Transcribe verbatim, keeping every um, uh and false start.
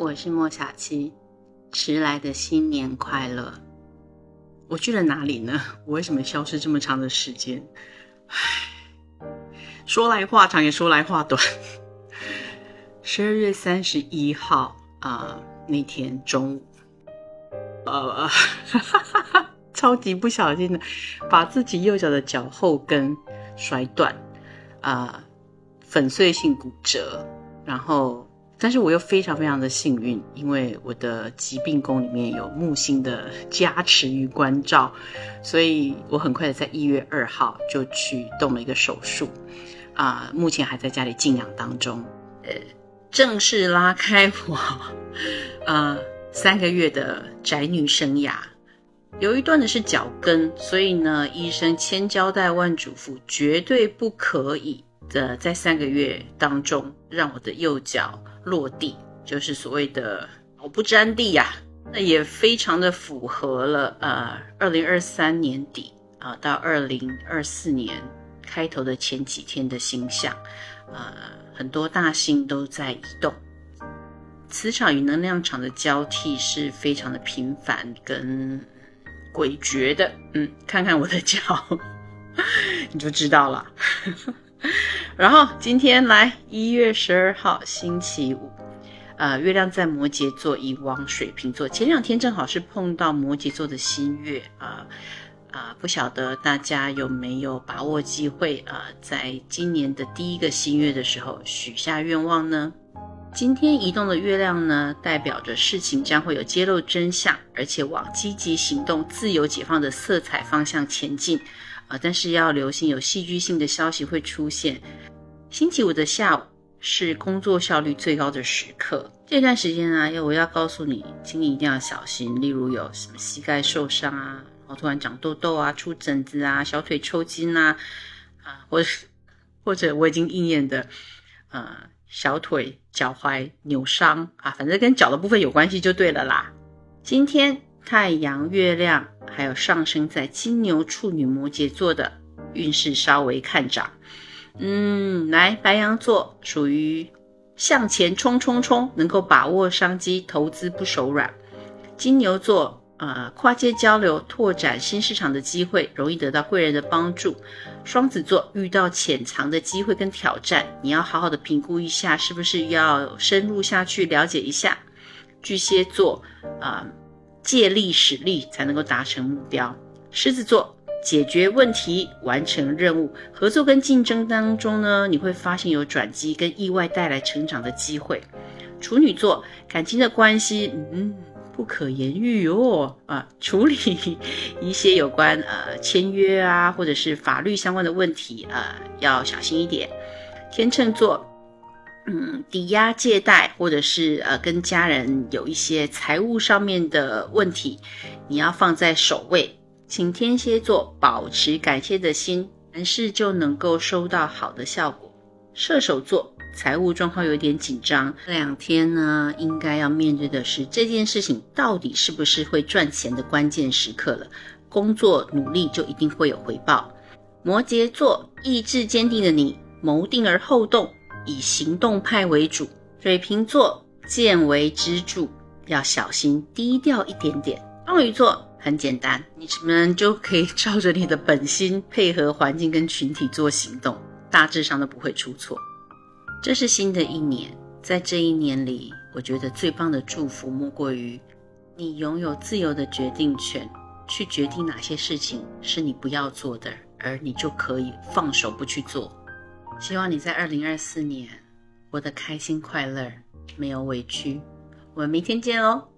我是莫小七，迟来的新年快乐。我去了哪里呢？我为什么消失这么长的时间？唉，说来话长也说来话短。十二月三十一号啊、呃，那天中午，呃，超级不小心的，把自己右脚的脚后跟摔断，啊、呃，粉碎性骨折，然后。但是我又非常非常的幸运，因为我的疾病宫里面有木星的加持与关照，所以我很快的在一月二号就去动了一个手术啊、呃，目前还在家里静养当中，呃，正式拉开我呃三个月的宅女生涯。有一段的是脚跟，所以呢，医生千交代万嘱咐，绝对不可以的在三个月当中让我的右脚落地，就是所谓的“脚不沾地”呀、啊，那也非常的符合了呃，二零二三年底啊、呃、到二零二四年开头的前几天的星象，呃，很多大星都在移动，磁场与能量场的交替是非常的频繁跟诡谲的，嗯，看看我的脚，你就知道了。然后今天来一月十二号星期五，呃，月亮在摩羯座移往水瓶座。前两天正好是碰到摩羯座的新月啊啊、呃呃，不晓得大家有没有把握机会啊、呃，在今年的第一个新月的时候许下愿望呢？今天移动的月亮呢，代表着事情将会有揭露真相，而且往积极行动、自由解放的色彩方向前进。呃，但是要留心有戏剧性的消息会出现。星期五的下午是工作效率最高的时刻，这段时间啊，我要告诉你，请你一定要小心，例如有什么膝盖受伤啊，然后突然长痘痘啊、出疹子啊、小腿抽筋啊，啊、呃，或者我已经应验的，呃，小腿、脚踝扭伤啊，反正跟脚的部分有关系就对了啦。今天太阳、月亮还有上升在金牛、处女、摩羯座的运势稍微看涨。嗯，来白羊座属于向前冲冲冲，能够把握商机，投资不手软。金牛座呃，跨界交流，拓展新市场的机会，容易得到贵人的帮助。双子座遇到潜藏的机会跟挑战，你要好好的评估一下，是不是要深入下去了解一下。巨蟹座啊、呃借力使力才能够达成目标。狮子座解决问题，完成任务。合作跟竞争当中呢，你会发现有转机跟意外带来成长的机会。处女座感情的关系，嗯，不可言喻哦啊，处理一些有关呃签约啊，或者是法律相关的问题，呃，要小心一点。天秤座。嗯，抵押借贷或者是呃跟家人有一些财务上面的问题，你要放在首位。请天蝎座保持感谢的心，凡事就能够收到好的效果。射手座财务状况有点紧张，这两天呢应该要面对的是这件事情到底是不是会赚钱的关键时刻了。工作努力就一定会有回报。摩羯座意志坚定的你，谋定而后动，以行动派为主。水瓶座见微知著，要小心低调一点点。双鱼座很简单，你们就可以照着你的本心，配合环境跟群体做行动，大致上都不会出错。这是新的一年，在这一年里，我觉得最棒的祝福莫过于你拥有自由的决定权，去决定哪些事情是你不要做的，而你就可以放手不去做。希望你在二零二四年活得开心快乐，没有委屈。我们明天见哦。